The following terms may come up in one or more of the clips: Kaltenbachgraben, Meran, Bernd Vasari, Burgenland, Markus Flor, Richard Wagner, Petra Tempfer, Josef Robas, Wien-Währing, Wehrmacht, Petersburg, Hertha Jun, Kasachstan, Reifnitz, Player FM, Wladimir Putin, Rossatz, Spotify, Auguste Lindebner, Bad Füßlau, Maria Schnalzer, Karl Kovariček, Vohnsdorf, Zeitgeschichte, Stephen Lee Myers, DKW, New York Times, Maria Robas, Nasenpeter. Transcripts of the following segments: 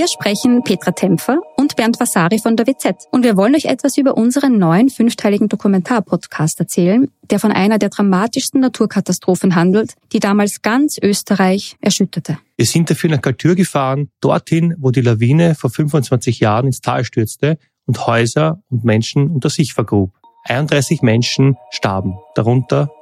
Hier sprechen Petra Tempfer und Bernd Vasari von der WZ. Und wir wollen euch etwas über unseren neuen 5-teiligen Dokumentarpodcast erzählen, der von einer der dramatischsten Naturkatastrophen handelt, die damals ganz Österreich erschütterte. Wir sind dafür nach Galtür gefahren, dorthin, wo die Lawine vor 25 Jahren ins Tal stürzte und Häuser und Menschen unter sich vergrub. 31 Menschen starben, darunter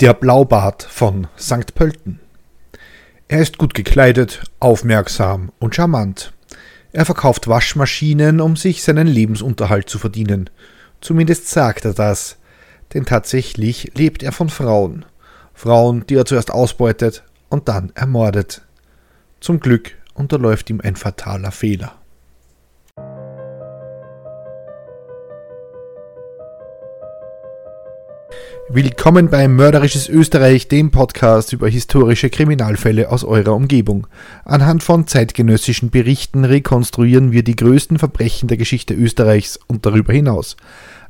Der Blaubart von St. Pölten. Er ist gut gekleidet, aufmerksam und charmant. Er verkauft Waschmaschinen, um sich seinen Lebensunterhalt zu verdienen. Zumindest sagt er das, denn tatsächlich lebt er von Frauen. Frauen, die er zuerst ausbeutet und dann ermordet. Zum Glück unterläuft ihm ein fataler Fehler. Willkommen bei Mörderisches Österreich, dem Podcast über historische Kriminalfälle aus eurer Umgebung. Anhand von zeitgenössischen Berichten rekonstruieren wir die größten Verbrechen der Geschichte Österreichs und darüber hinaus.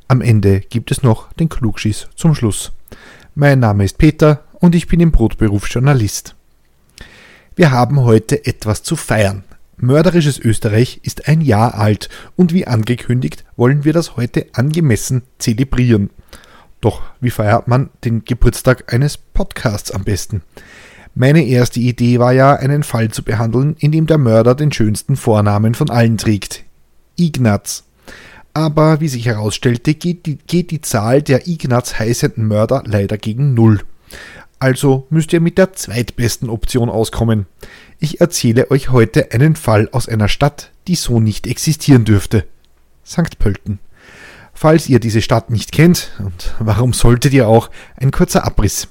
Am Ende gibt es noch den Klugschiss zum Schluss. Mein Name ist Peter und ich bin im Brotberuf Journalist. Wir haben heute etwas zu feiern. Mörderisches Österreich ist ein Jahr alt und wie angekündigt wollen wir das heute angemessen zelebrieren. Doch wie feiert man den Geburtstag eines Podcasts am besten? Meine erste Idee war ja, einen Fall zu behandeln, in dem der Mörder den schönsten Vornamen von allen trägt. Ignaz. Aber wie sich herausstellte, geht die Zahl der Ignaz heißenden Mörder leider gegen Null. Also müsst ihr mit der zweitbesten Option auskommen. Ich erzähle euch heute einen Fall aus einer Stadt, die so nicht existieren dürfte. St. Pölten. Falls ihr diese Stadt nicht kennt, und warum solltet ihr auch, ein kurzer Abriss.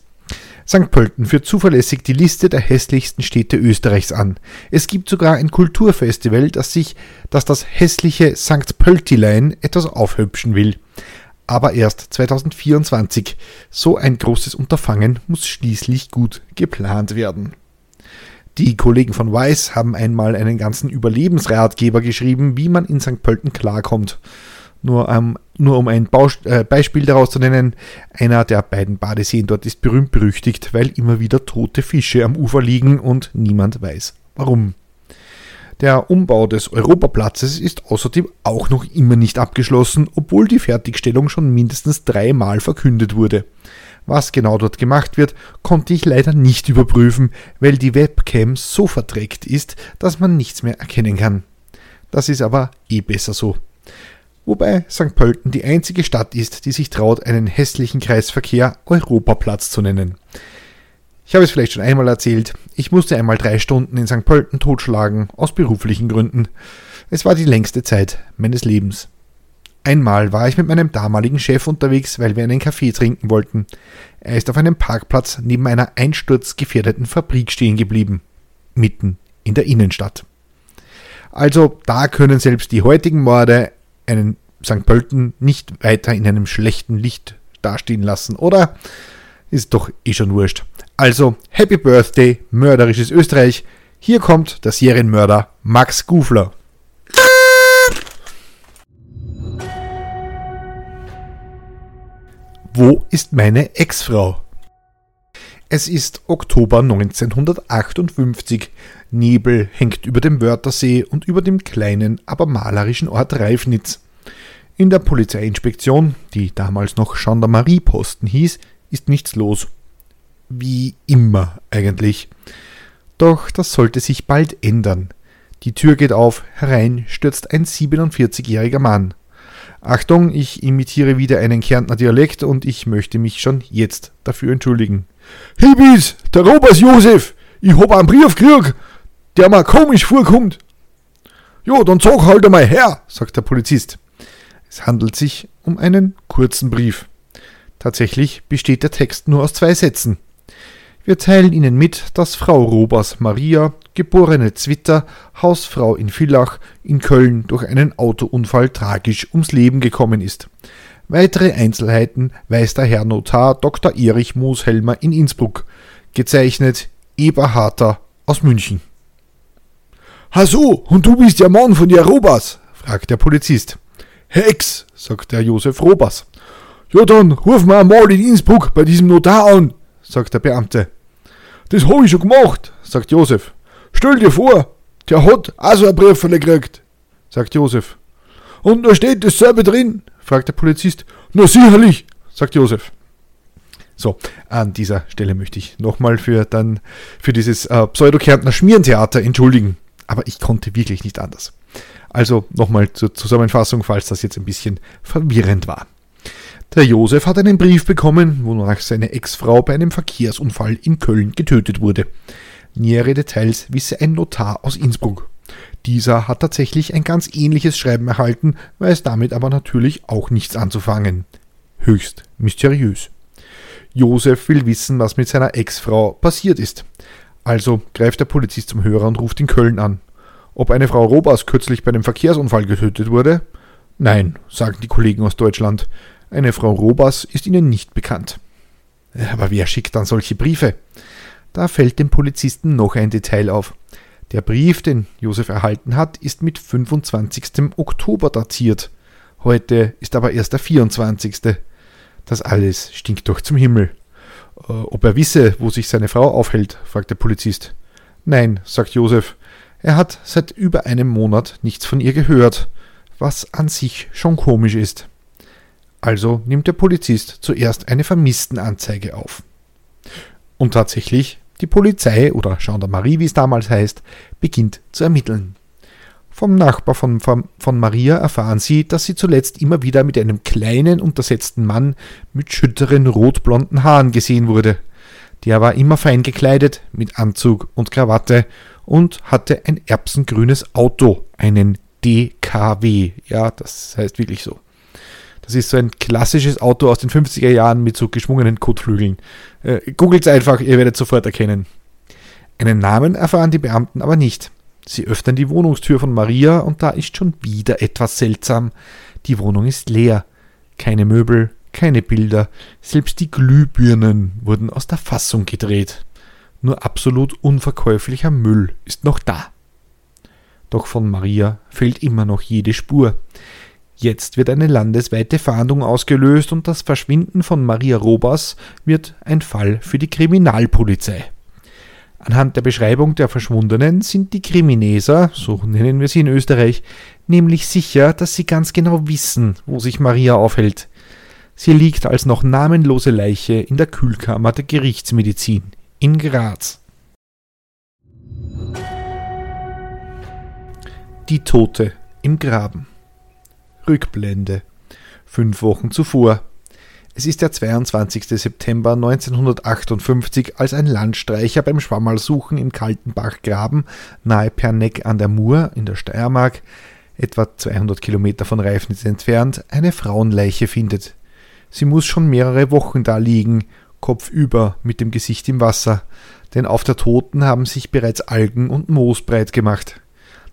St. Pölten führt zuverlässig die Liste der hässlichsten Städte Österreichs an. Es gibt sogar ein Kulturfestival, das das hässliche St. Pöltilein etwas aufhübschen will. Aber erst 2024. So ein großes Unterfangen muss schließlich gut geplant werden. Die Kollegen von Weiß haben einmal einen ganzen Überlebensratgeber geschrieben, wie man in St. Pölten klarkommt. Nur um ein Beispiel daraus zu nennen, einer der beiden Badeseen dort ist berühmt-berüchtigt, weil immer wieder tote Fische am Ufer liegen und niemand weiß, warum. Der Umbau des Europaplatzes ist außerdem auch noch immer nicht abgeschlossen, obwohl die Fertigstellung schon mindestens 3-mal verkündet wurde. Was genau dort gemacht wird, konnte ich leider nicht überprüfen, weil die Webcam so verdreckt ist, dass man nichts mehr erkennen kann. Das ist aber besser so. Wobei St. Pölten die einzige Stadt ist, die sich traut, einen hässlichen Kreisverkehr Europaplatz zu nennen. Ich habe es vielleicht schon einmal erzählt, ich musste einmal 3 Stunden in St. Pölten totschlagen, aus beruflichen Gründen. Es war die längste Zeit meines Lebens. Einmal war ich mit meinem damaligen Chef unterwegs, weil wir einen Kaffee trinken wollten. Er ist auf einem Parkplatz neben einer einsturzgefährdeten Fabrik stehen geblieben. Mitten in der Innenstadt. Also, da können selbst die heutigen Morde einen St. Pölten nicht weiter in einem schlechten Licht dastehen lassen, oder? Ist doch schon wurscht. Also, Happy Birthday, mörderisches Österreich. Hier kommt der Serienmörder Max Gufler. Wo ist meine Ex-Frau? Es ist Oktober 1958. Nebel hängt über dem Wörthersee und über dem kleinen, aber malerischen Ort Reifnitz. In der Polizeiinspektion, die damals noch Gendarmerieposten hieß, ist nichts los. Wie immer eigentlich. Doch das sollte sich bald ändern. Die Tür geht auf, herein stürzt ein 47-jähriger Mann. Achtung, ich imitiere wieder einen Kärntner Dialekt und ich möchte mich schon jetzt dafür entschuldigen. Hibis, der Robert Josef, ich hab einen Brief gekriegt, der mir komisch vorkommt. Jo, dann sag halt einmal her, sagt der Polizist. Es handelt sich um einen kurzen Brief. Tatsächlich besteht der Text nur aus 2 Sätzen. Wir teilen Ihnen mit, dass Frau Robas Maria, geborene Zwitter, Hausfrau in Villach, in Köln durch einen Autounfall tragisch ums Leben gekommen ist. Weitere Einzelheiten weiß der Herr Notar Dr. Erich Mooshelmer in Innsbruck. Gezeichnet Eberharter aus München. »Ha so, und du bist der Mann von der Robas?« fragt der Polizist. »Hex«, sagt der Josef Robas. »Ja dann, ruf mal einmal in Innsbruck bei diesem Notar an«, sagt der Beamte. »Das habe ich schon gemacht«, sagt Josef. »Stell dir vor, der hat auch so ein Briefchen gekriegt«, sagt Josef. »Und da steht dasselbe drin?«, fragt der Polizist. »Na sicherlich«, sagt Josef. So, an dieser Stelle möchte ich nochmal für dieses Pseudo-Kärntner Schmierentheater entschuldigen. Aber ich konnte wirklich nicht anders. Also nochmal zur Zusammenfassung, falls das jetzt ein bisschen verwirrend war. Der Josef hat einen Brief bekommen, wonach seine Ex-Frau bei einem Verkehrsunfall in Köln getötet wurde. Nähere Details wisse ein Notar aus Innsbruck. Dieser hat tatsächlich ein ganz ähnliches Schreiben erhalten, weiß damit aber natürlich auch nichts anzufangen. Höchst mysteriös. Josef will wissen, was mit seiner Ex-Frau passiert ist. Also greift der Polizist zum Hörer und ruft in Köln an. Ob eine Frau Robas kürzlich bei einem Verkehrsunfall getötet wurde? Nein, sagen die Kollegen aus Deutschland. Eine Frau Robas ist ihnen nicht bekannt. Aber wer schickt dann solche Briefe? Da fällt dem Polizisten noch ein Detail auf. Der Brief, den Josef erhalten hat, ist mit 25. Oktober datiert. Heute ist aber erst der 24. Das alles stinkt doch zum Himmel. Ob er wisse, wo sich seine Frau aufhält, fragt der Polizist. Nein, sagt Josef. Er hat seit über einem Monat nichts von ihr gehört, was an sich schon komisch ist. Also nimmt der Polizist zuerst eine Vermisstenanzeige auf. Und tatsächlich, die Polizei oder Gendarmerie, wie es damals heißt, beginnt zu ermitteln. Vom Nachbar von Maria erfahren sie, dass sie zuletzt immer wieder mit einem kleinen, untersetzten Mann mit schütteren, rotblonden Haaren gesehen wurde. Der war immer fein gekleidet, mit Anzug und Krawatte und hatte ein erbsengrünes Auto, einen DKW. Ja, das heißt wirklich so. Das ist so ein klassisches Auto aus den 50er Jahren mit so geschwungenen Kotflügeln. Googelt es einfach, ihr werdet sofort erkennen. Einen Namen erfahren die Beamten aber nicht. Sie öffnen die Wohnungstür von Maria und da ist schon wieder etwas seltsam. Die Wohnung ist leer. Keine Möbel, keine Bilder, selbst die Glühbirnen wurden aus der Fassung gedreht. Nur absolut unverkäuflicher Müll ist noch da. Doch von Maria fehlt immer noch jede Spur. Jetzt wird eine landesweite Fahndung ausgelöst und das Verschwinden von Maria Robas wird ein Fall für die Kriminalpolizei. Anhand der Beschreibung der Verschwundenen sind die Krimineser, so nennen wir sie in Österreich, nämlich sicher, dass sie ganz genau wissen, wo sich Maria aufhält. Sie liegt als noch namenlose Leiche in der Kühlkammer der Gerichtsmedizin in Graz. Die Tote im Graben. Rückblende. 5 Wochen zuvor. Es ist der 22. September 1958, als ein Landstreicher beim Schwammerlsuchen im Kaltenbachgraben nahe Perneck an der Mur in der Steiermark, etwa 200 Kilometer von Reifnitz entfernt, eine Frauenleiche findet. Sie muss schon mehrere Wochen da liegen, kopfüber, mit dem Gesicht im Wasser, denn auf der Toten haben sich bereits Algen und Moos breit gemacht.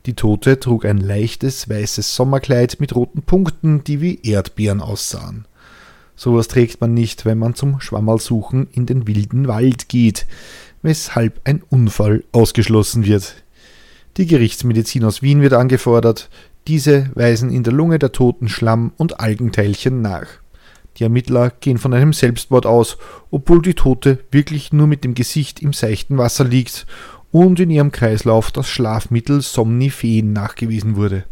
Die Tote trug ein leichtes, weißes Sommerkleid mit roten Punkten, die wie Erdbeeren aussahen. Sowas trägt man nicht, wenn man zum Schwammerlsuchen in den wilden Wald geht, weshalb ein Unfall ausgeschlossen wird. Die Gerichtsmedizin aus Wien wird angefordert. Diese weisen in der Lunge der Toten Schlamm- und Algenteilchen nach. Die Ermittler gehen von einem Selbstmord aus, obwohl die Tote wirklich nur mit dem Gesicht im seichten Wasser liegt und in ihrem Kreislauf das Schlafmittel Somnifen nachgewiesen wurde.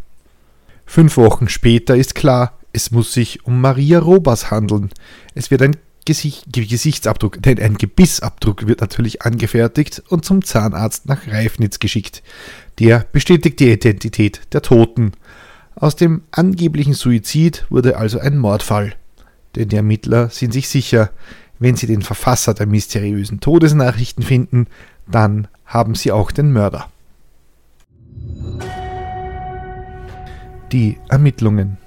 5 Wochen später ist klar, es muss sich um Maria Robas handeln. Es wird ein ein Gebissabdruck wird natürlich angefertigt und zum Zahnarzt nach Reifnitz geschickt. Der bestätigt die Identität der Toten. Aus dem angeblichen Suizid wurde also ein Mordfall. Denn die Ermittler sind sich sicher, wenn sie den Verfasser der mysteriösen Todesnachrichten finden, dann haben sie auch den Mörder. Die Ermittlungen.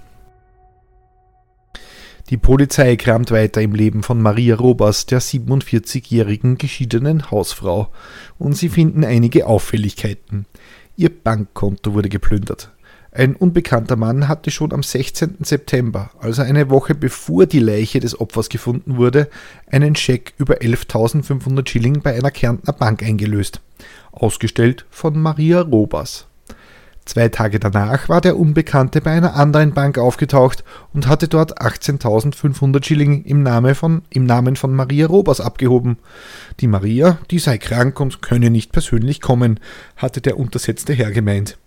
Die Polizei kramt weiter im Leben von Maria Robas, der 47-jährigen geschiedenen Hausfrau, und sie finden einige Auffälligkeiten. Ihr Bankkonto wurde geplündert. Ein unbekannter Mann hatte schon am 16. September, also eine Woche bevor die Leiche des Opfers gefunden wurde, einen Scheck über 11.500 Schilling bei einer Kärntner Bank eingelöst, ausgestellt von Maria Robas. 2 Tage danach war der Unbekannte bei einer anderen Bank aufgetaucht und hatte dort 18.500 Schilling im Namen von Maria Robas abgehoben. Die Maria, die sei krank und könne nicht persönlich kommen, hatte der untersetzte Herr gemeint.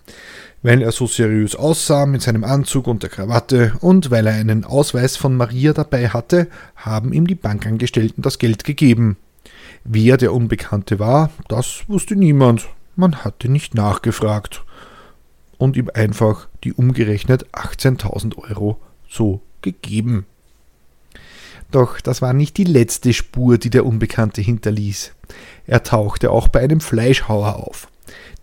Weil er so seriös aussah mit seinem Anzug und der Krawatte und weil er einen Ausweis von Maria dabei hatte, haben ihm die Bankangestellten das Geld gegeben. Wer der Unbekannte war, das wusste niemand. Man hatte nicht nachgefragt und ihm einfach die umgerechnet 18.000 € so gegeben. Doch das war nicht die letzte Spur, die der Unbekannte hinterließ. Er tauchte auch bei einem Fleischhauer auf.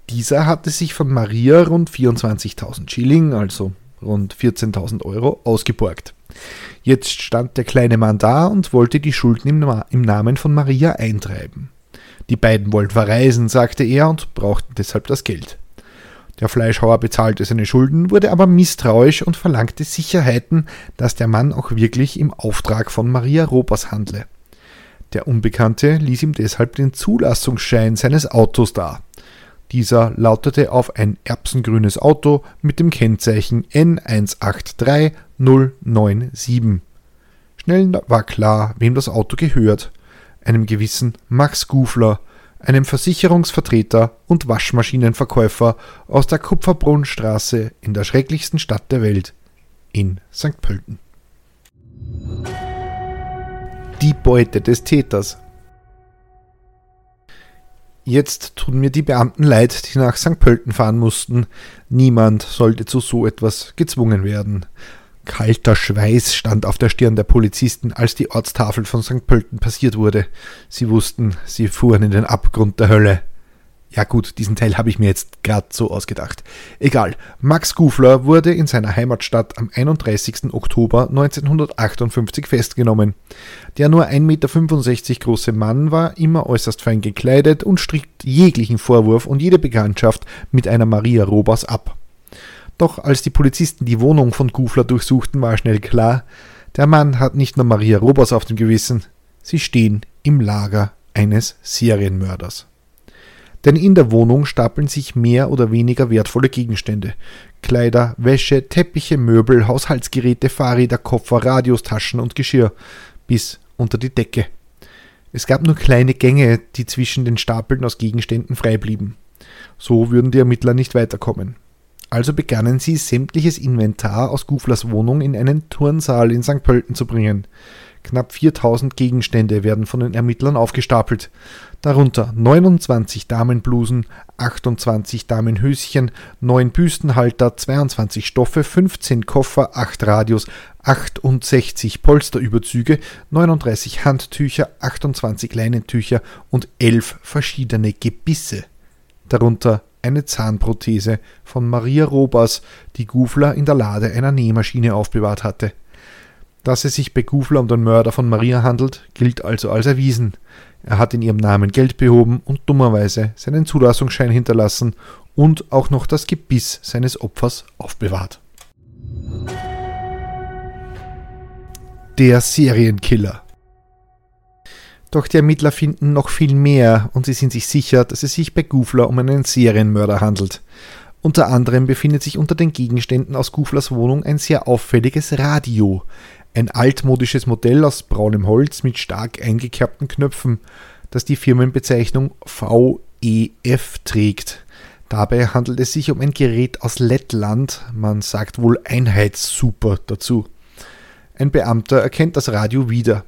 Dieser hatte sich von Maria rund 24.000 Schilling, also rund 14.000 € ausgeborgt. Jetzt stand der kleine Mann da und wollte die Schulden im Namen von Maria eintreiben. Die beiden wollten verreisen, sagte er, und brauchten deshalb das Geld. Der Fleischhauer bezahlte seine Schulden, wurde aber misstrauisch und verlangte Sicherheiten, dass der Mann auch wirklich im Auftrag von Maria Robas handle. Der Unbekannte ließ ihm deshalb den Zulassungsschein seines Autos dar. Dieser lautete auf ein erbsengrünes Auto mit dem Kennzeichen N183097. Schnell war klar, wem das Auto gehört. Einem gewissen Max Gufler, einem Versicherungsvertreter und Waschmaschinenverkäufer aus der Kupferbrunnstraße in der schrecklichsten Stadt der Welt, in St. Pölten. Die Beute des Täters. Jetzt tun mir die Beamten leid, die nach St. Pölten fahren mussten. Niemand sollte zu so etwas gezwungen werden. Kalter Schweiß stand auf der Stirn der Polizisten, als die Ortstafel von St. Pölten passiert wurde. Sie wussten, sie fuhren in den Abgrund der Hölle. Ja gut, diesen Teil habe ich mir jetzt gerade so ausgedacht. Egal, Max Gufler wurde in seiner Heimatstadt am 31. Oktober 1958 festgenommen. Der nur 1,65 Meter große Mann war immer äußerst fein gekleidet und stritt jeglichen Vorwurf und jede Bekanntschaft mit einer Maria Robas ab. Doch als die Polizisten die Wohnung von Gufler durchsuchten, war schnell klar, der Mann hat nicht nur Maria Robas auf dem Gewissen, sie stehen im Lager eines Serienmörders. Denn in der Wohnung stapeln sich mehr oder weniger wertvolle Gegenstände. Kleider, Wäsche, Teppiche, Möbel, Haushaltsgeräte, Fahrräder, Koffer, Radios, Taschen und Geschirr. Bis unter die Decke. Es gab nur kleine Gänge, die zwischen den Stapeln aus Gegenständen frei blieben. So würden die Ermittler nicht weiterkommen. Also begannen sie, sämtliches Inventar aus Guflers Wohnung in einen Turnsaal in St. Pölten zu bringen. Knapp 4.000 Gegenstände werden von den Ermittlern aufgestapelt. Darunter 29 Damenblusen, 28 Damenhöschen, 9 Büstenhalter, 22 Stoffe, 15 Koffer, 8 Radios, 68 Polsterüberzüge, 39 Handtücher, 28 Leinentücher und 11 verschiedene Gebisse. Darunter eine Zahnprothese von Maria Robas, die Gufler in der Lade einer Nähmaschine aufbewahrt hatte. Dass es sich bei Gufler um den Mörder von Maria handelt, gilt also als erwiesen. Er hat in ihrem Namen Geld behoben und dummerweise seinen Zulassungsschein hinterlassen und auch noch das Gebiss seines Opfers aufbewahrt. Der Serienkiller. Doch die Ermittler finden noch viel mehr und sie sind sich sicher, dass es sich bei Gufler um einen Serienmörder handelt. Unter anderem befindet sich unter den Gegenständen aus Guflers Wohnung ein sehr auffälliges Radio. Ein altmodisches Modell aus braunem Holz mit stark eingekerbten Knöpfen, das die Firmenbezeichnung VEF trägt. Dabei handelt es sich um ein Gerät aus Lettland, man sagt wohl Einheitssuper dazu. Ein Beamter erkennt das Radio wieder.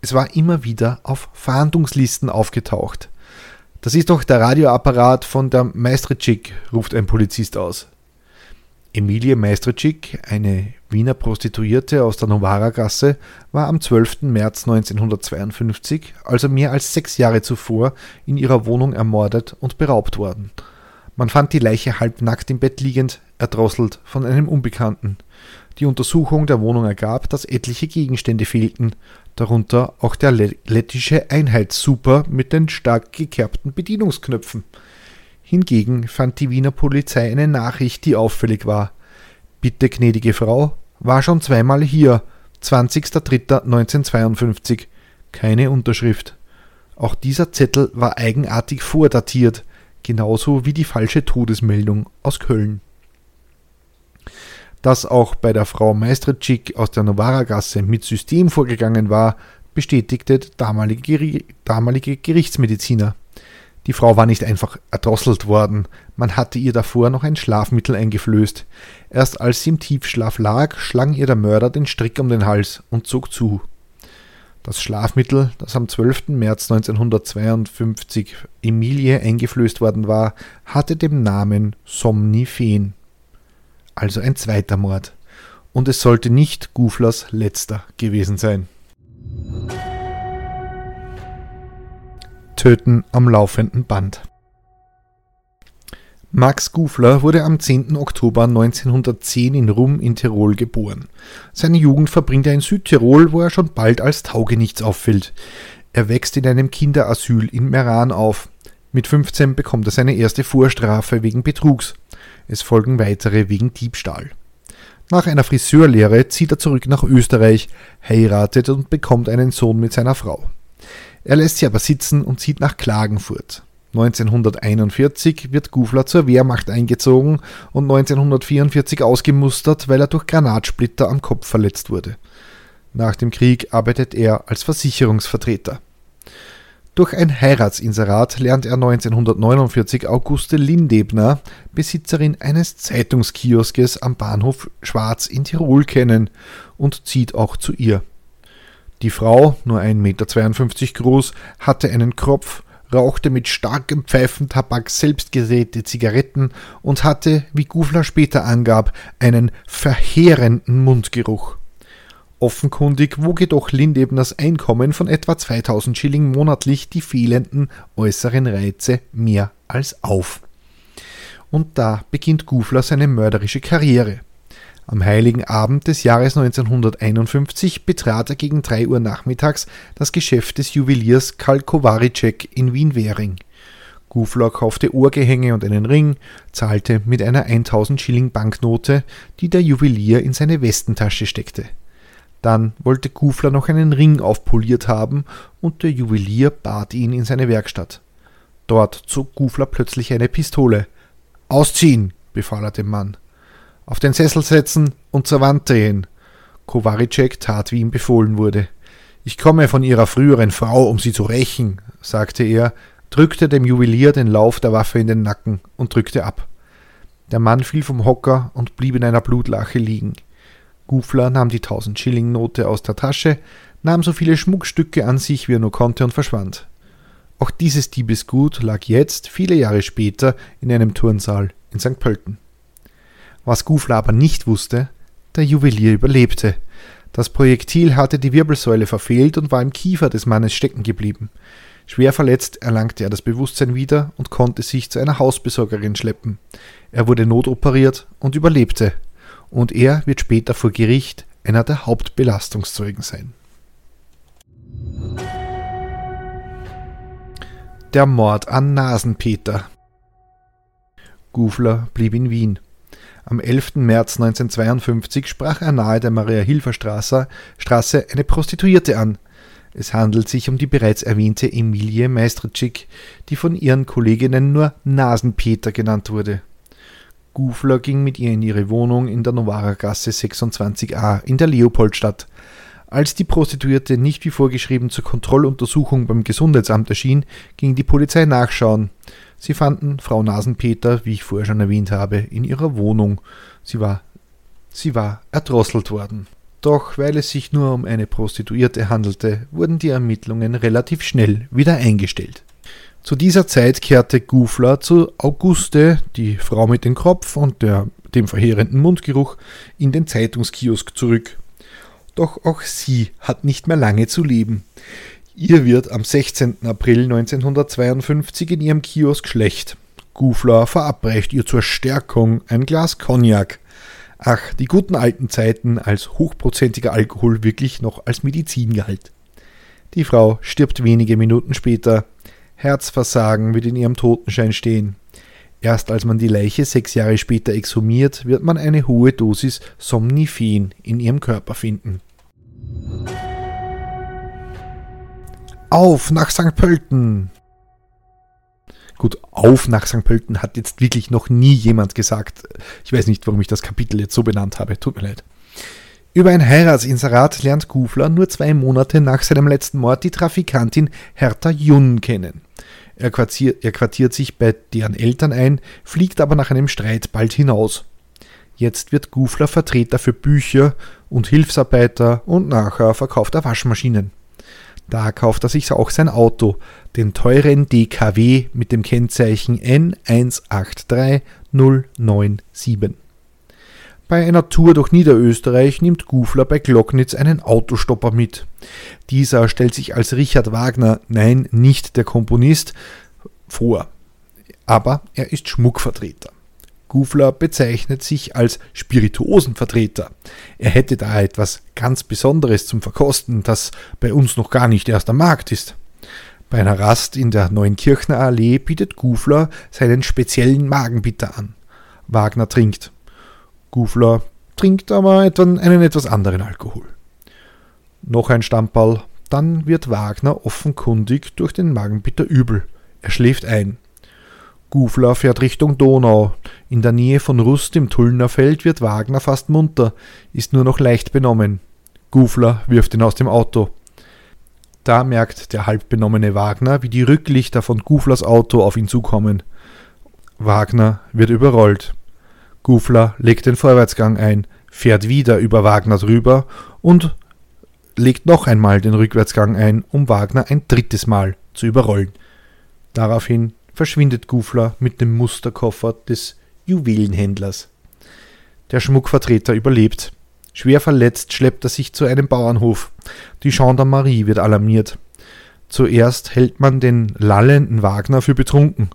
Es war immer wieder auf Fahndungslisten aufgetaucht. Das ist doch der Radioapparat von der Meistritschik, ruft ein Polizist aus. Emilie Meistritschik, eine Wiener Prostituierte aus der Novara-Gasse, war am 12. März 1952, also mehr als 6 Jahre zuvor, in ihrer Wohnung ermordet und beraubt worden. Man fand die Leiche halbnackt im Bett liegend, erdrosselt von einem Unbekannten. Die Untersuchung der Wohnung ergab, dass etliche Gegenstände fehlten, darunter auch der lettische Einheitssuper mit den stark gekerbten Bedienungsknöpfen. Hingegen fand die Wiener Polizei eine Nachricht, die auffällig war. Bitte, gnädige Frau, war schon zweimal hier, 20.03.1952. Keine Unterschrift. Auch dieser Zettel war eigenartig vordatiert, genauso wie die falsche Todesmeldung aus Köln. Dass auch bei der Frau Meistritschik aus der Novara-Gasse mit System vorgegangen war, bestätigte der damalige Gerichtsmediziner. Die Frau war nicht einfach erdrosselt worden, man hatte ihr davor noch ein Schlafmittel eingeflößt. Erst als sie im Tiefschlaf lag, schlang ihr der Mörder den Strick um den Hals und zog zu. Das Schlafmittel, das am 12. März 1952 Emilie eingeflößt worden war, hatte den Namen Somnifen. Also ein zweiter Mord. Und es sollte nicht Guflers letzter gewesen sein. Töten am laufenden Band. Max Gufler wurde am 10. Oktober 1910 in Rum in Tirol geboren. Seine Jugend verbringt er in Südtirol, wo er schon bald als taugenichts auffällt. Er wächst in einem Kinderasyl in Meran auf. Mit 15 bekommt er seine erste Vorstrafe wegen Betrugs. Es folgen weitere wegen Diebstahl. Nach einer Friseurlehre zieht er zurück nach Österreich, heiratet und bekommt einen Sohn mit seiner Frau. Er lässt sie aber sitzen und zieht nach Klagenfurt. 1941 wird Gufler zur Wehrmacht eingezogen und 1944 ausgemustert, weil er durch Granatsplitter am Kopf verletzt wurde. Nach dem Krieg arbeitet er als Versicherungsvertreter. Durch ein Heiratsinserat lernt er 1949 Auguste Lindebner, Besitzerin eines Zeitungskioskes am Bahnhof Schwarz in Tirol, kennen und zieht auch zu ihr. Die Frau, nur 1,52 Meter groß, hatte einen Kropf, rauchte mit starkem Pfeifentabak selbstgesäte Zigaretten und hatte, wie Gufler später angab, einen verheerenden Mundgeruch. Offenkundig wog jedoch Lindebners Einkommen von etwa 2000 Schilling monatlich die fehlenden äußeren Reize mehr als auf. Und da beginnt Gufler seine mörderische Karriere. Am Heiligen Abend des Jahres 1951 betrat er gegen 3 Uhr nachmittags das Geschäft des Juweliers Karl Kovariček in Wien-Währing. Gufler kaufte Ohrgehänge und einen Ring, zahlte mit einer 1000 Schilling Banknote, die der Juwelier in seine Westentasche steckte. Dann wollte Gufler noch einen Ring aufpoliert haben und der Juwelier bat ihn in seine Werkstatt. Dort zog Gufler plötzlich eine Pistole. »Ausziehen«, befahl er dem Mann. »Auf den Sessel setzen und zur Wand drehen.« Kovariček tat, wie ihm befohlen wurde. »Ich komme von Ihrer früheren Frau, um Sie zu rächen«, sagte er, drückte dem Juwelier den Lauf der Waffe in den Nacken und drückte ab. Der Mann fiel vom Hocker und blieb in einer Blutlache liegen. Gufler nahm die 1000-Schilling-Note aus der Tasche, nahm so viele Schmuckstücke an sich, wie er nur konnte, und verschwand. Auch dieses Diebesgut lag jetzt, viele Jahre später, in einem Turnsaal in St. Pölten. Was Gufler aber nicht wusste, der Juwelier überlebte. Das Projektil hatte die Wirbelsäule verfehlt und war im Kiefer des Mannes stecken geblieben. Schwer verletzt erlangte er das Bewusstsein wieder und konnte sich zu einer Hausbesorgerin schleppen. Er wurde notoperiert und überlebte. Und er wird später vor Gericht einer der Hauptbelastungszeugen sein. Der Mord an Nasenpeter. Gufler blieb in Wien. Am 11. März 1952 sprach er nahe der Maria-Hilfer-Straße eine Prostituierte an. Es handelt sich um die bereits erwähnte Emilie Meistritschik, die von ihren Kolleginnen nur Nasenpeter genannt wurde. Gufler ging mit ihr in ihre Wohnung in der Novara-Gasse 26a in der Leopoldstadt. Als die Prostituierte nicht wie vorgeschrieben zur Kontrolluntersuchung beim Gesundheitsamt erschien, ging die Polizei nachschauen. Sie fanden Frau Nasenpeter, wie ich vorher schon erwähnt habe, in ihrer Wohnung. Sie war erdrosselt worden. Doch weil es sich nur um eine Prostituierte handelte, wurden die Ermittlungen relativ schnell wieder eingestellt. Zu dieser Zeit kehrte Gufler zu Auguste, die Frau mit dem Kropf und dem verheerenden Mundgeruch, in den Zeitungskiosk zurück. Doch auch sie hat nicht mehr lange zu leben. Ihr wird am 16. April 1952 in ihrem Kiosk schlecht. Gufler verabreicht ihr zur Stärkung ein Glas Cognac. Ach, die guten alten Zeiten, als hochprozentiger Alkohol wirklich noch als Medizin galt. Die Frau stirbt wenige Minuten später. Herzversagen wird in ihrem Totenschein stehen. Erst als man die Leiche 6 Jahre später exhumiert, wird man eine hohe Dosis Somnifen in ihrem Körper finden. Auf nach St. Pölten! Gut, auf nach St. Pölten hat jetzt wirklich noch nie jemand gesagt. Ich weiß nicht, warum ich das Kapitel jetzt so benannt habe. Tut mir leid. Über ein Heiratsinserat lernt Gufler nur 2 Monate nach seinem letzten Mord die Trafikantin Hertha Jun kennen. Er quartiert sich bei deren Eltern ein, fliegt aber nach einem Streit bald hinaus. Jetzt wird Gufler Vertreter für Bücher und Hilfsarbeiter und nachher verkauft er Waschmaschinen. Da kauft er sich auch sein Auto, den teuren DKW mit dem Kennzeichen N183097. Bei einer Tour durch Niederösterreich nimmt Gufler bei Glocknitz einen Autostopper mit. Dieser stellt sich als Richard Wagner, nein, nicht der Komponist, vor. Aber er ist Schmuckvertreter. Gufler bezeichnet sich als Spirituosenvertreter. Er hätte da etwas ganz Besonderes zum Verkosten, das bei uns noch gar nicht erst am Markt ist. Bei einer Rast in der Neunkirchner Allee bietet Gufler seinen speziellen Magenbitter an. Wagner trinkt. Gufler trinkt aber einen etwas anderen Alkohol. Noch ein Stamperl, dann wird Wagner offenkundig durch den Magenbitter übel. Er schläft ein. Gufler fährt Richtung Donau. In der Nähe von Rust im Tullner Feld wird Wagner fast munter, ist nur noch leicht benommen. Gufler wirft ihn aus dem Auto. Da merkt der halbbenommene Wagner, wie die Rücklichter von Guflers Auto auf ihn zukommen. Wagner wird überrollt. Gufler legt den Vorwärtsgang ein, fährt wieder über Wagner drüber und legt noch einmal den Rückwärtsgang ein, um Wagner ein 3. Mal zu überrollen. Daraufhin verschwindet Gufler mit dem Musterkoffer des Juwelenhändlers. Der Schmuckvertreter überlebt. Schwer verletzt schleppt er sich zu einem Bauernhof. Die Gendarmerie wird alarmiert. Zuerst hält man den lallenden Wagner für betrunken.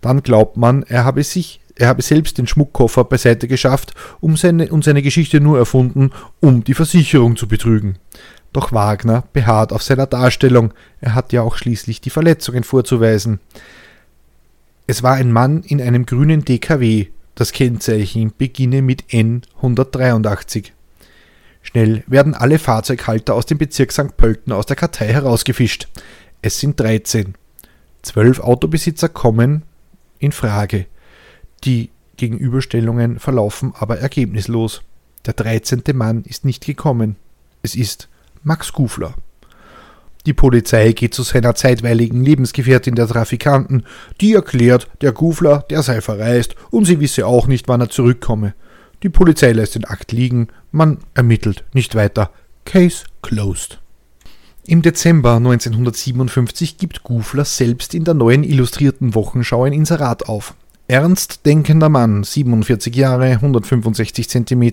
Dann glaubt man, er habe selbst den Schmuckkoffer beiseite geschafft und seine Geschichte nur erfunden, um die Versicherung zu betrügen. Doch Wagner beharrt auf seiner Darstellung. Er hat ja auch schließlich die Verletzungen vorzuweisen. Es war ein Mann in einem grünen DKW. Das Kennzeichen beginne mit N183. Schnell werden alle Fahrzeughalter aus dem Bezirk St. Pölten aus der Kartei herausgefischt. Es sind 13. 12 Autobesitzer kommen in Frage. Die Gegenüberstellungen verlaufen aber ergebnislos. Der 13. Mann ist nicht gekommen. Es ist Max Gufler. Die Polizei geht zu seiner zeitweiligen Lebensgefährtin der Trafikanten. Die erklärt, der Gufler, der sei verreist und sie wisse auch nicht, wann er zurückkomme. Die Polizei lässt den Akt liegen. Man ermittelt nicht weiter. Case closed. Im Dezember 1957 gibt Gufler selbst in der Neuen Illustrierten Wochenschau ein Inserat auf. Ernst denkender Mann, 47 Jahre, 165 cm,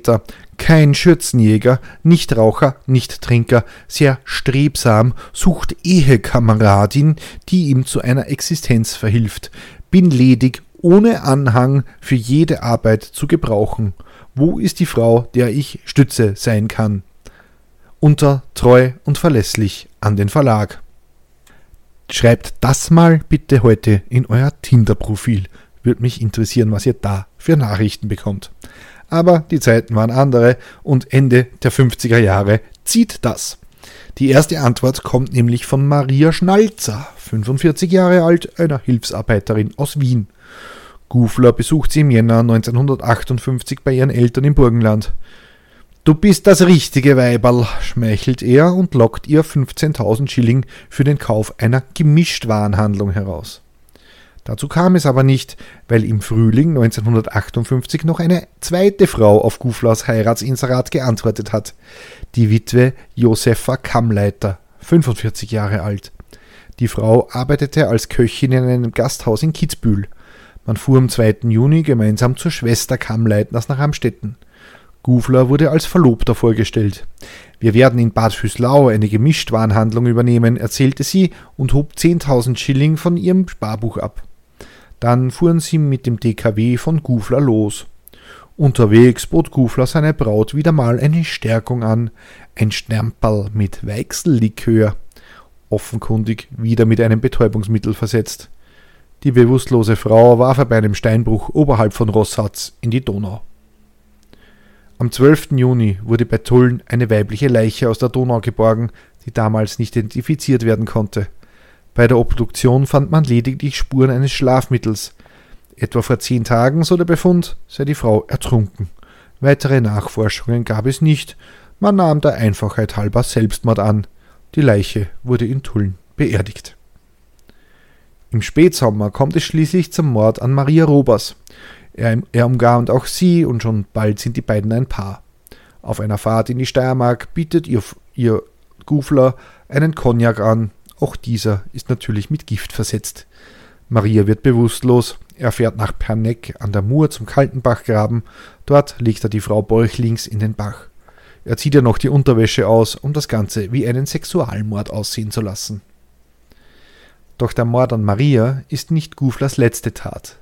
kein Schürzenjäger, Nichtraucher, Nichttrinker, sehr strebsam, sucht Ehekameradin, die ihm zu einer Existenz verhilft. Bin ledig, ohne Anhang, für jede Arbeit zu gebrauchen. Wo ist die Frau, der ich Stütze sein kann? Unter treu und verlässlich an den Verlag. Schreibt das mal bitte heute in euer Tinder-Profil. Würde mich interessieren, was ihr da für Nachrichten bekommt. Aber die Zeiten waren andere und Ende der 50er Jahre zieht das. Die erste Antwort kommt nämlich von Maria Schnalzer, 45 Jahre alt, einer Hilfsarbeiterin aus Wien. Gufler besucht sie im Jänner 1958 bei ihren Eltern im Burgenland. Du bist das richtige Weiberl, schmeichelt er und lockt ihr 15.000 Schilling für den Kauf einer Gemischtwarenhandlung heraus. Dazu kam es aber nicht, weil im Frühling 1958 noch eine zweite Frau auf Guflers Heiratsinserat geantwortet hat. Die Witwe Josefa Kammleiter, 45 Jahre alt. Die Frau arbeitete als Köchin in einem Gasthaus in Kitzbühel. Man fuhr am 2. Juni gemeinsam zur Schwester Kammleitners nach Amstetten. Gufler wurde als Verlobter vorgestellt. Wir werden in Bad Füßlau eine Gemischtwarenhandlung übernehmen, erzählte sie und hob 10.000 Schilling von ihrem Sparbuch ab. Dann fuhren sie mit dem DKW von Gufler los. Unterwegs bot Gufler seine Braut wieder mal eine Stärkung an, ein Stamperl mit Weichsellikör, offenkundig wieder mit einem Betäubungsmittel versetzt. Die bewusstlose Frau warf er bei einem Steinbruch oberhalb von Rossatz in die Donau. Am 12. Juni wurde bei Tulln eine weibliche Leiche aus der Donau geborgen, die damals nicht identifiziert werden konnte. Bei der Obduktion fand man lediglich Spuren eines Schlafmittels. Etwa vor 10 Tagen, so der Befund, sei die Frau ertrunken. Weitere Nachforschungen gab es nicht, man nahm der Einfachheit halber Selbstmord an. Die Leiche wurde in Tulln beerdigt. Im Spätsommer kommt es schließlich zum Mord an Maria Robas. Er umgarnt auch sie und schon bald sind die beiden ein Paar. Auf einer Fahrt in die Steiermark bietet ihr Gufler einen Cognac an. Auch dieser ist natürlich mit Gift versetzt. Maria wird bewusstlos. Er fährt nach Perneck an der Mur zum Kaltenbachgraben. Dort legt er die Frau bäuchlings in den Bach. Er zieht ihr noch die Unterwäsche aus, um das Ganze wie einen Sexualmord aussehen zu lassen. Doch der Mord an Maria ist nicht Guflers letzte Tat.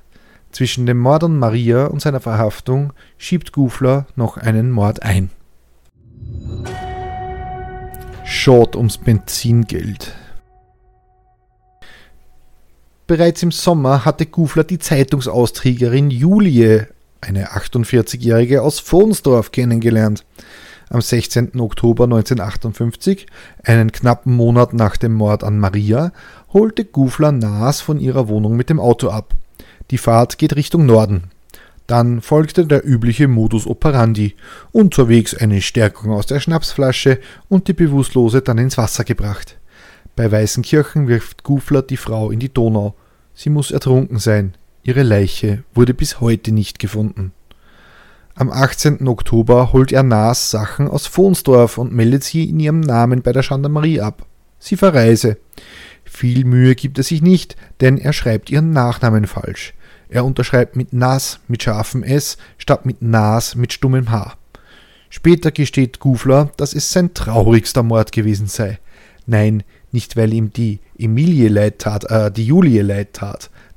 Zwischen dem Mord an Maria und seiner Verhaftung schiebt Gufler noch einen Mord ein. Schad ums Benzingeld. Bereits im Sommer hatte Gufler die Zeitungsausträgerin Julie, eine 48-Jährige aus Vohnsdorf, kennengelernt. Am 16. Oktober 1958, einen knappen Monat nach dem Mord an Maria, holte Gufler Nas von ihrer Wohnung mit dem Auto ab. Die Fahrt geht Richtung Norden. Dann folgte der übliche Modus operandi. Unterwegs eine Stärkung aus der Schnapsflasche und die Bewusstlose dann ins Wasser gebracht. Bei Weißenkirchen wirft Gufler die Frau in die Donau. Sie muss ertrunken sein. Ihre Leiche wurde bis heute nicht gefunden. Am 18. Oktober holt er Nas Sachen aus Vohnsdorf und meldet sie in ihrem Namen bei der Gendarmerie ab. Sie verreise. Viel Mühe gibt er sich nicht, denn er schreibt ihren Nachnamen falsch. Er unterschreibt mit Nas mit scharfem S statt mit Nas mit stummem H. Später gesteht Gufler, dass es sein traurigster Mord gewesen sei. Nein, nicht weil ihm die Julie leid tat.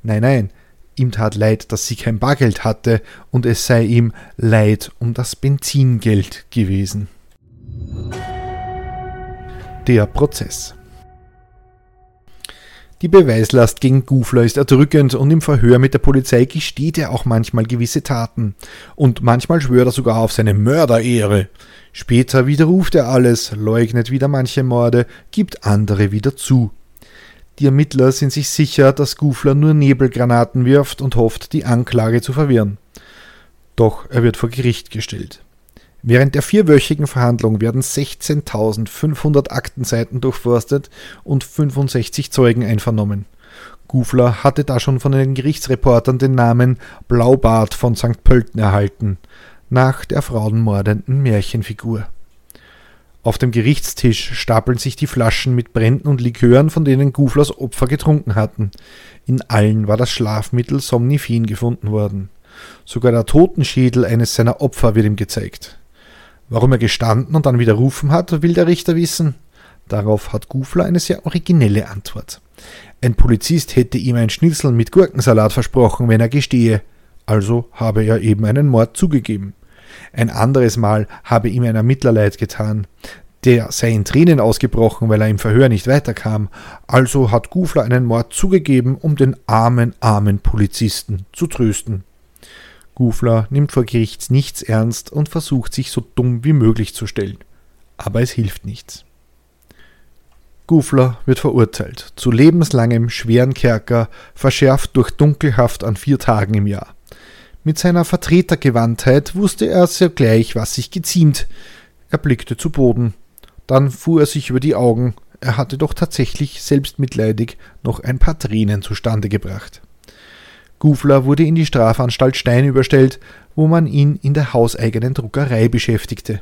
Nein, ihm tat leid, dass sie kein Bargeld hatte und es sei ihm leid um das Benzingeld gewesen. Der Prozess. Die Beweislast gegen Gufler ist erdrückend und im Verhör mit der Polizei gesteht er auch manchmal gewisse Taten. Und manchmal schwört er sogar auf seine Mörderehre. Später widerruft er alles, leugnet wieder manche Morde, gibt andere wieder zu. Die Ermittler sind sich sicher, dass Gufler nur Nebelgranaten wirft und hofft, die Anklage zu verwirren. Doch er wird vor Gericht gestellt. Während der 4-wöchigen Verhandlung werden 16.500 Aktenseiten durchforstet und 65 Zeugen einvernommen. Gufler hatte da schon von den Gerichtsreportern den Namen Blaubart von St. Pölten erhalten, nach der frauenmordenden Märchenfigur. Auf dem Gerichtstisch stapeln sich die Flaschen mit Bränden und Likören, von denen Guflers Opfer getrunken hatten. In allen war das Schlafmittel Somnifen gefunden worden. Sogar der Totenschädel eines seiner Opfer wird ihm gezeigt. Warum er gestanden und dann widerrufen hat, will der Richter wissen. Darauf hat Gufler eine sehr originelle Antwort. Ein Polizist hätte ihm ein Schnitzel mit Gurkensalat versprochen, wenn er gestehe. Also habe er eben einen Mord zugegeben. Ein anderes Mal habe ihm ein Ermittler leid getan. Der sei in Tränen ausgebrochen, weil er im Verhör nicht weiterkam. Also hat Gufler einen Mord zugegeben, um den armen Polizisten zu trösten. Gufler nimmt vor Gericht nichts ernst und versucht, sich so dumm wie möglich zu stellen. Aber es hilft nichts. Gufler wird verurteilt zu lebenslangem schweren Kerker, verschärft durch Dunkelhaft an 4 Tagen im Jahr. Mit seiner Vertretergewandtheit wusste er sogleich, was sich geziemt. Er blickte zu Boden. Dann fuhr er sich über die Augen. Er hatte doch tatsächlich selbstmitleidig noch ein paar Tränen zustande gebracht. Gufler wurde in die Strafanstalt Stein überstellt, wo man ihn in der hauseigenen Druckerei beschäftigte.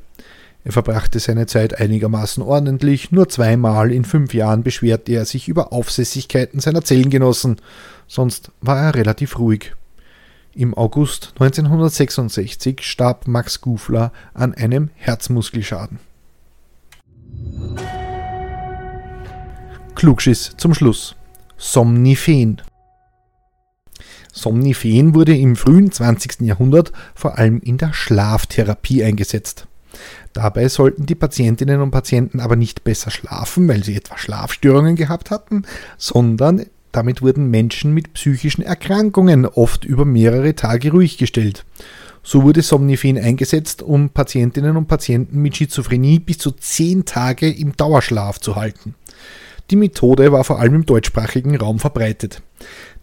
Er verbrachte seine Zeit einigermaßen ordentlich, nur 2-mal in 5 Jahren beschwerte er sich über Aufsässigkeiten seiner Zellengenossen, sonst war er relativ ruhig. Im August 1966 starb Max Gufler an einem Herzmuskelschaden. Klugschiss zum Schluss. Somnifen. Somnifen wurde im frühen 20. Jahrhundert vor allem in der Schlaftherapie eingesetzt. Dabei sollten die Patientinnen und Patienten aber nicht besser schlafen, weil sie etwa Schlafstörungen gehabt hatten, sondern damit wurden Menschen mit psychischen Erkrankungen oft über mehrere Tage ruhig gestellt. So wurde Somnifen eingesetzt, um Patientinnen und Patienten mit Schizophrenie bis zu 10 Tage im Dauerschlaf zu halten. Die Methode war vor allem im deutschsprachigen Raum verbreitet.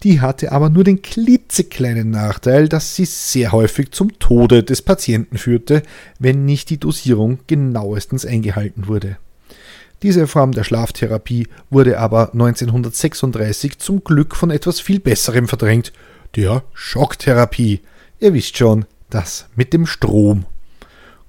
Die hatte aber nur den klitzekleinen Nachteil, dass sie sehr häufig zum Tode des Patienten führte, wenn nicht die Dosierung genauestens eingehalten wurde. Diese Form der Schlaftherapie wurde aber 1936 zum Glück von etwas viel Besserem verdrängt, der Schocktherapie. Ihr wisst schon, das mit dem Strom.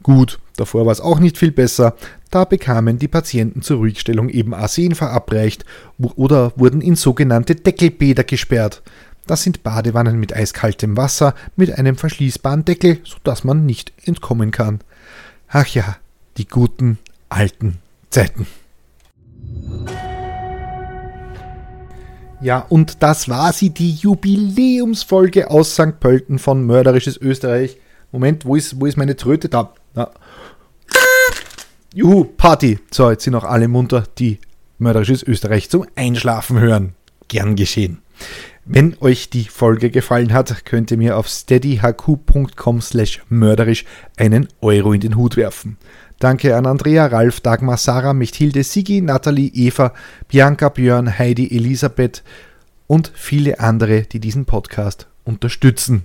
Gut, davor war es auch nicht viel besser. Da bekamen die Patienten zur Ruhigstellung eben Arsen verabreicht oder wurden in sogenannte Deckelbäder gesperrt. Das sind Badewannen mit eiskaltem Wasser mit einem verschließbaren Deckel, sodass man nicht entkommen kann. Ach ja, die guten alten Zeiten. Ja, und das war sie, die Jubiläumsfolge aus St. Pölten von Mörderisches Österreich. Moment, wo ist meine Tröte? Da. Na. Juhu, Party. So, jetzt sind auch alle munter, die Mörderisches Österreich zum Einschlafen hören. Gern geschehen. Wenn euch die Folge gefallen hat, könnt ihr mir auf steadyhq.com/mörderisch einen Euro in den Hut werfen. Danke an Andrea, Ralf, Dagmar, Sarah, Mechthilde, Sigi, Nathalie, Eva, Bianca, Björn, Heidi, Elisabeth und viele andere, die diesen Podcast unterstützen.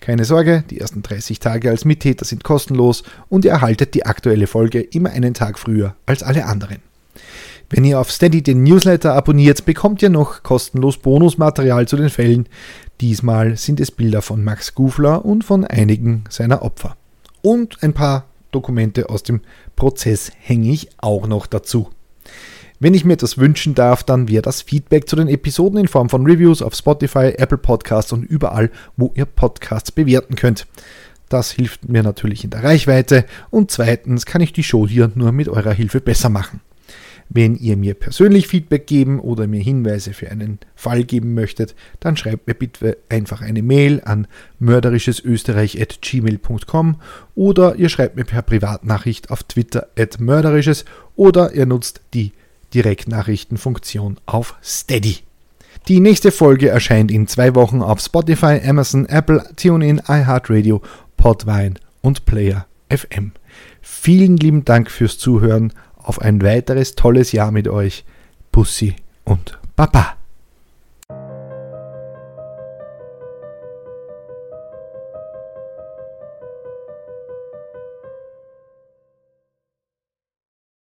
Keine Sorge, die ersten 30 Tage als Mittäter sind kostenlos und ihr erhaltet die aktuelle Folge immer einen Tag früher als alle anderen. Wenn ihr auf Steady den Newsletter abonniert, bekommt ihr noch kostenlos Bonusmaterial zu den Fällen. Diesmal sind es Bilder von Max Gufler und von einigen seiner Opfer. Und ein paar Dokumente aus dem Prozess hänge ich auch noch dazu. Wenn ich mir etwas wünschen darf, dann wäre das Feedback zu den Episoden in Form von Reviews auf Spotify, Apple Podcasts und überall, wo ihr Podcasts bewerten könnt. Das hilft mir natürlich in der Reichweite und zweitens kann ich die Show hier nur mit eurer Hilfe besser machen. Wenn ihr mir persönlich Feedback geben oder mir Hinweise für einen Fall geben möchtet, dann schreibt mir bitte einfach eine Mail an mörderischesösterreich@gmail.com oder ihr schreibt mir per Privatnachricht auf Twitter @mörderisches oder ihr nutzt die Direktnachrichtenfunktion auf Steady. Die nächste Folge erscheint in 2 Wochen auf Spotify, Amazon, Apple, TuneIn, iHeartRadio, Podvine und Player FM. Vielen lieben Dank fürs Zuhören. Auf ein weiteres tolles Jahr mit euch. Bussi und Baba.